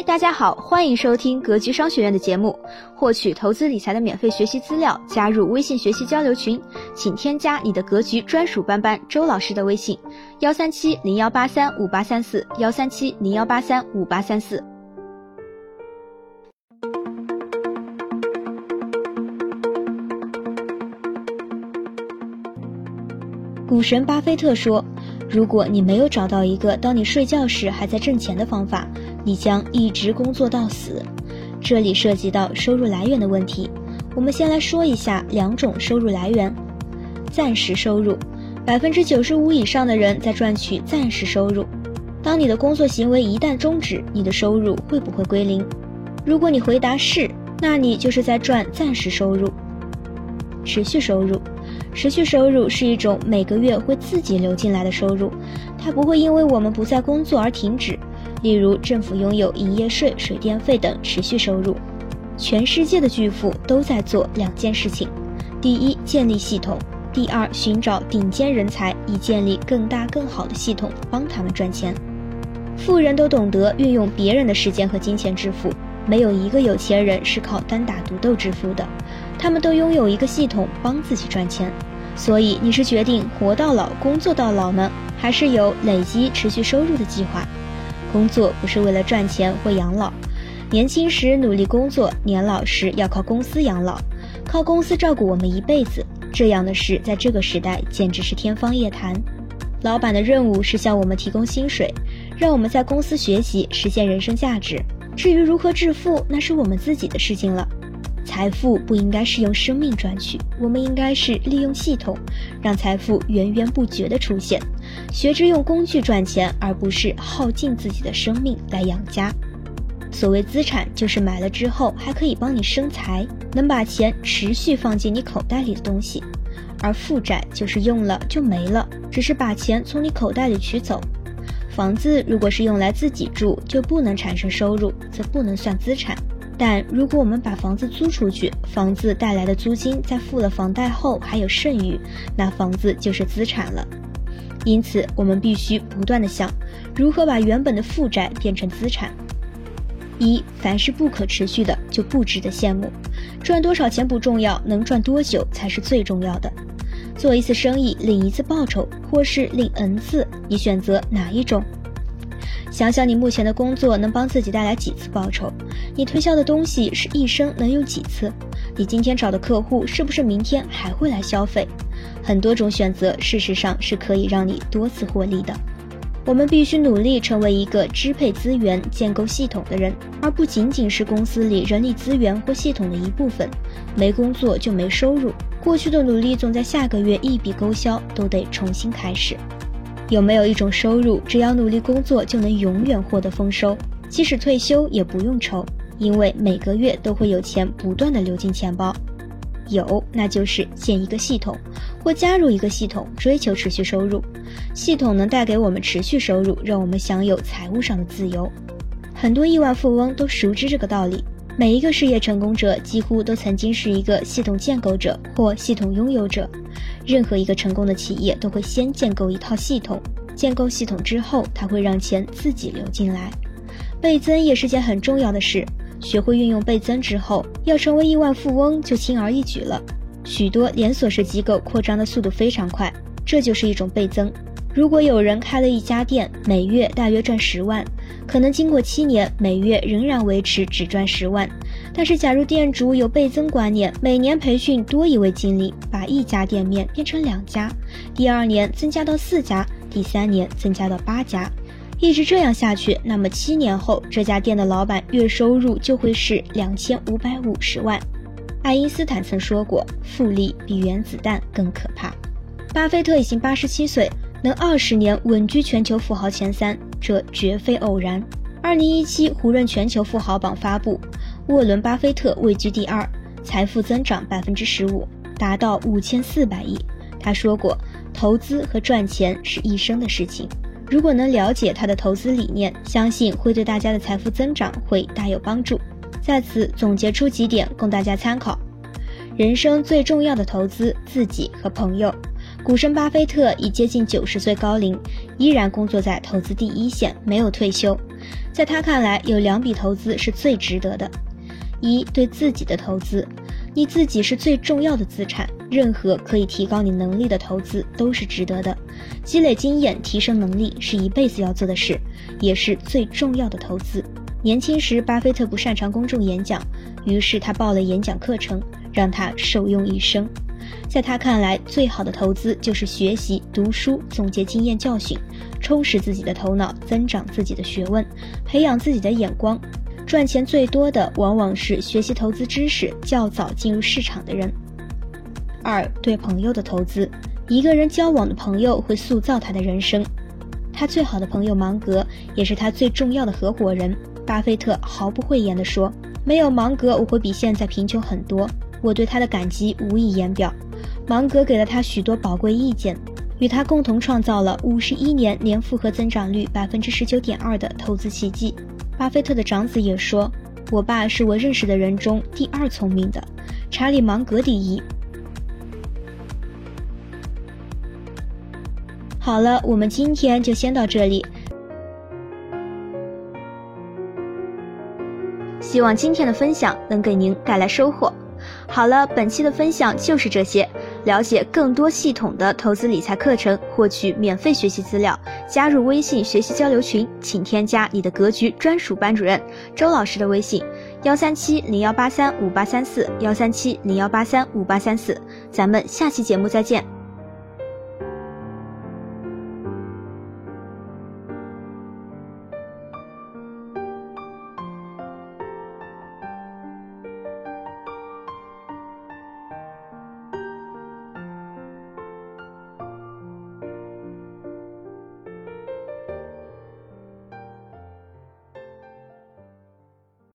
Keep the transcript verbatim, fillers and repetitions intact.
嗨，大家好，欢迎收听格局商学院的节目。获取投资理财的免费学习资料，加入微信学习交流群，请添加你的格局专属班班周老师的微信：幺三七零幺八三五八三四，幺三七零幺八三五八三四。股神巴菲特说，如果你没有找到一个当你睡觉时还在挣钱的方法，你将一直工作到死。这里涉及到收入来源的问题，我们先来说一下两种收入来源。暂时收入， 百分之九十五 以上的人在赚取暂时收入。当你的工作行为一旦终止，你的收入会不会归零？如果你回答是，那你就是在赚暂时收入。持续收入，持续收入是一种每个月会自己流进来的收入，它不会因为我们不再工作而停止。例如，政府拥有营业税、水电费等持续收入。全世界的巨富都在做两件事情：第一，建立系统；第二，寻找顶尖人才，以建立更大更好的系统，帮他们赚钱。富人都懂得运用别人的时间和金钱致富，没有一个有钱人是靠单打独斗致富的，他们都拥有一个系统帮自己赚钱。所以，你是决定活到老、工作到老呢，还是有累积持续收入的计划？工作不是为了赚钱或养老，年轻时努力工作，年老时要靠公司养老，靠公司照顾我们一辈子，这样的事在这个时代简直是天方夜谭。老板的任务是向我们提供薪水，让我们在公司学习，实现人生价值。至于如何致富，那是我们自己的事情了。财富不应该是用生命赚取，我们应该是利用系统，让财富源源不绝地出现。学着用工具赚钱，而不是耗尽自己的生命来养家。所谓资产，就是买了之后还可以帮你生财，能把钱持续放进你口袋里的东西。而负债就是用了就没了，只是把钱从你口袋里取走。房子如果是用来自己住，就不能产生收入，则不能算资产。但如果我们把房子租出去，房子带来的租金在付了房贷后还有剩余，那房子就是资产了。因此，我们必须不断地想，如何把原本的负债变成资产。一，凡是不可持续的就不值得羡慕。赚多少钱不重要，能赚多久才是最重要的。做一次生意领一次报酬，或是领 n 次，你选择哪一种？想想你目前的工作能帮自己带来几次报酬？你推销的东西是一生能用几次？你今天找的客户是不是明天还会来消费？很多种选择事实上是可以让你多次获利的。我们必须努力成为一个支配资源、建构系统的人，而不仅仅是公司里人力资源或系统的一部分。没工作就没收入，过去的努力总在下个月一笔勾销，都得重新开始。有没有一种收入，只要努力工作就能永远获得丰收，即使退休也不用愁，因为每个月都会有钱不断地流进钱包？有，那就是建一个系统，或加入一个系统，追求持续收入。系统能带给我们持续收入，让我们享有财务上的自由。很多亿万富翁都熟知这个道理，每一个事业成功者几乎都曾经是一个系统建构者或系统拥有者。任何一个成功的企业都会先建构一套系统，建构系统之后，它会让钱自己流进来。倍增也是件很重要的事，学会运用倍增之后，要成为亿万富翁就轻而易举了。许多连锁式机构扩张的速度非常快，这就是一种倍增。如果有人开了一家店，每月大约赚十万，可能经过七年，每月仍然维持只赚十万。但是假如店主有倍增观念，每年培训多一位经理，把一家店面变成两家，第二年增加到四家，第三年增加到八家，一直这样下去，那么七年后，这家店的老板月收入就会是两千五百五十万。爱因斯坦曾说过，复利比原子弹更可怕。巴菲特已经八十七岁。能二十年稳居全球富豪前三，这绝非偶然。二零一七胡润全球富豪榜发布，沃伦·巴菲特位居第二，财富增长百分之十五，达到五千四百亿。他说过，投资和赚钱是一生的事情。如果能了解他的投资理念，相信会对大家的财富增长会大有帮助。在此总结出几点供大家参考：人生最重要的投资，自己和朋友。股神巴菲特已接近九十岁高龄，依然工作在投资第一线，没有退休。在他看来，有两笔投资是最值得的：一、对自己的投资，你自己是最重要的资产，任何可以提高你能力的投资都是值得的。积累经验、提升能力是一辈子要做的事，也是最重要的投资。年轻时，巴菲特不擅长公众演讲，于是他报了演讲课程，让他受用一生。在他看来，最好的投资就是学习、读书、总结经验教训，充实自己的头脑，增长自己的学问，培养自己的眼光。赚钱最多的往往是学习投资知识、较早进入市场的人。二、对朋友的投资，一个人交往的朋友会塑造他的人生。他最好的朋友芒格也是他最重要的合伙人。巴菲特毫不讳言地说：“没有芒格，我会比现在贫穷很多。我对他的感激无以言表。”芒格给了他许多宝贵意见，与他共同创造了五十一年年复合增长率 百分之十九点二 的投资奇迹。巴菲特的长子也说：“我爸是我认识的人中第二聪明的，查理芒格第一。”好了，我们今天就先到这里。希望今天的分享能给您带来收获。好了，本期的分享就是这些。了解更多系统的投资理财课程，获取免费学习资料，加入微信学习交流群，请添加你的格局专属班主任周老师的微信：幺三七零幺八三五八三四，幺三七零幺八三五八三四。咱们下期节目再见。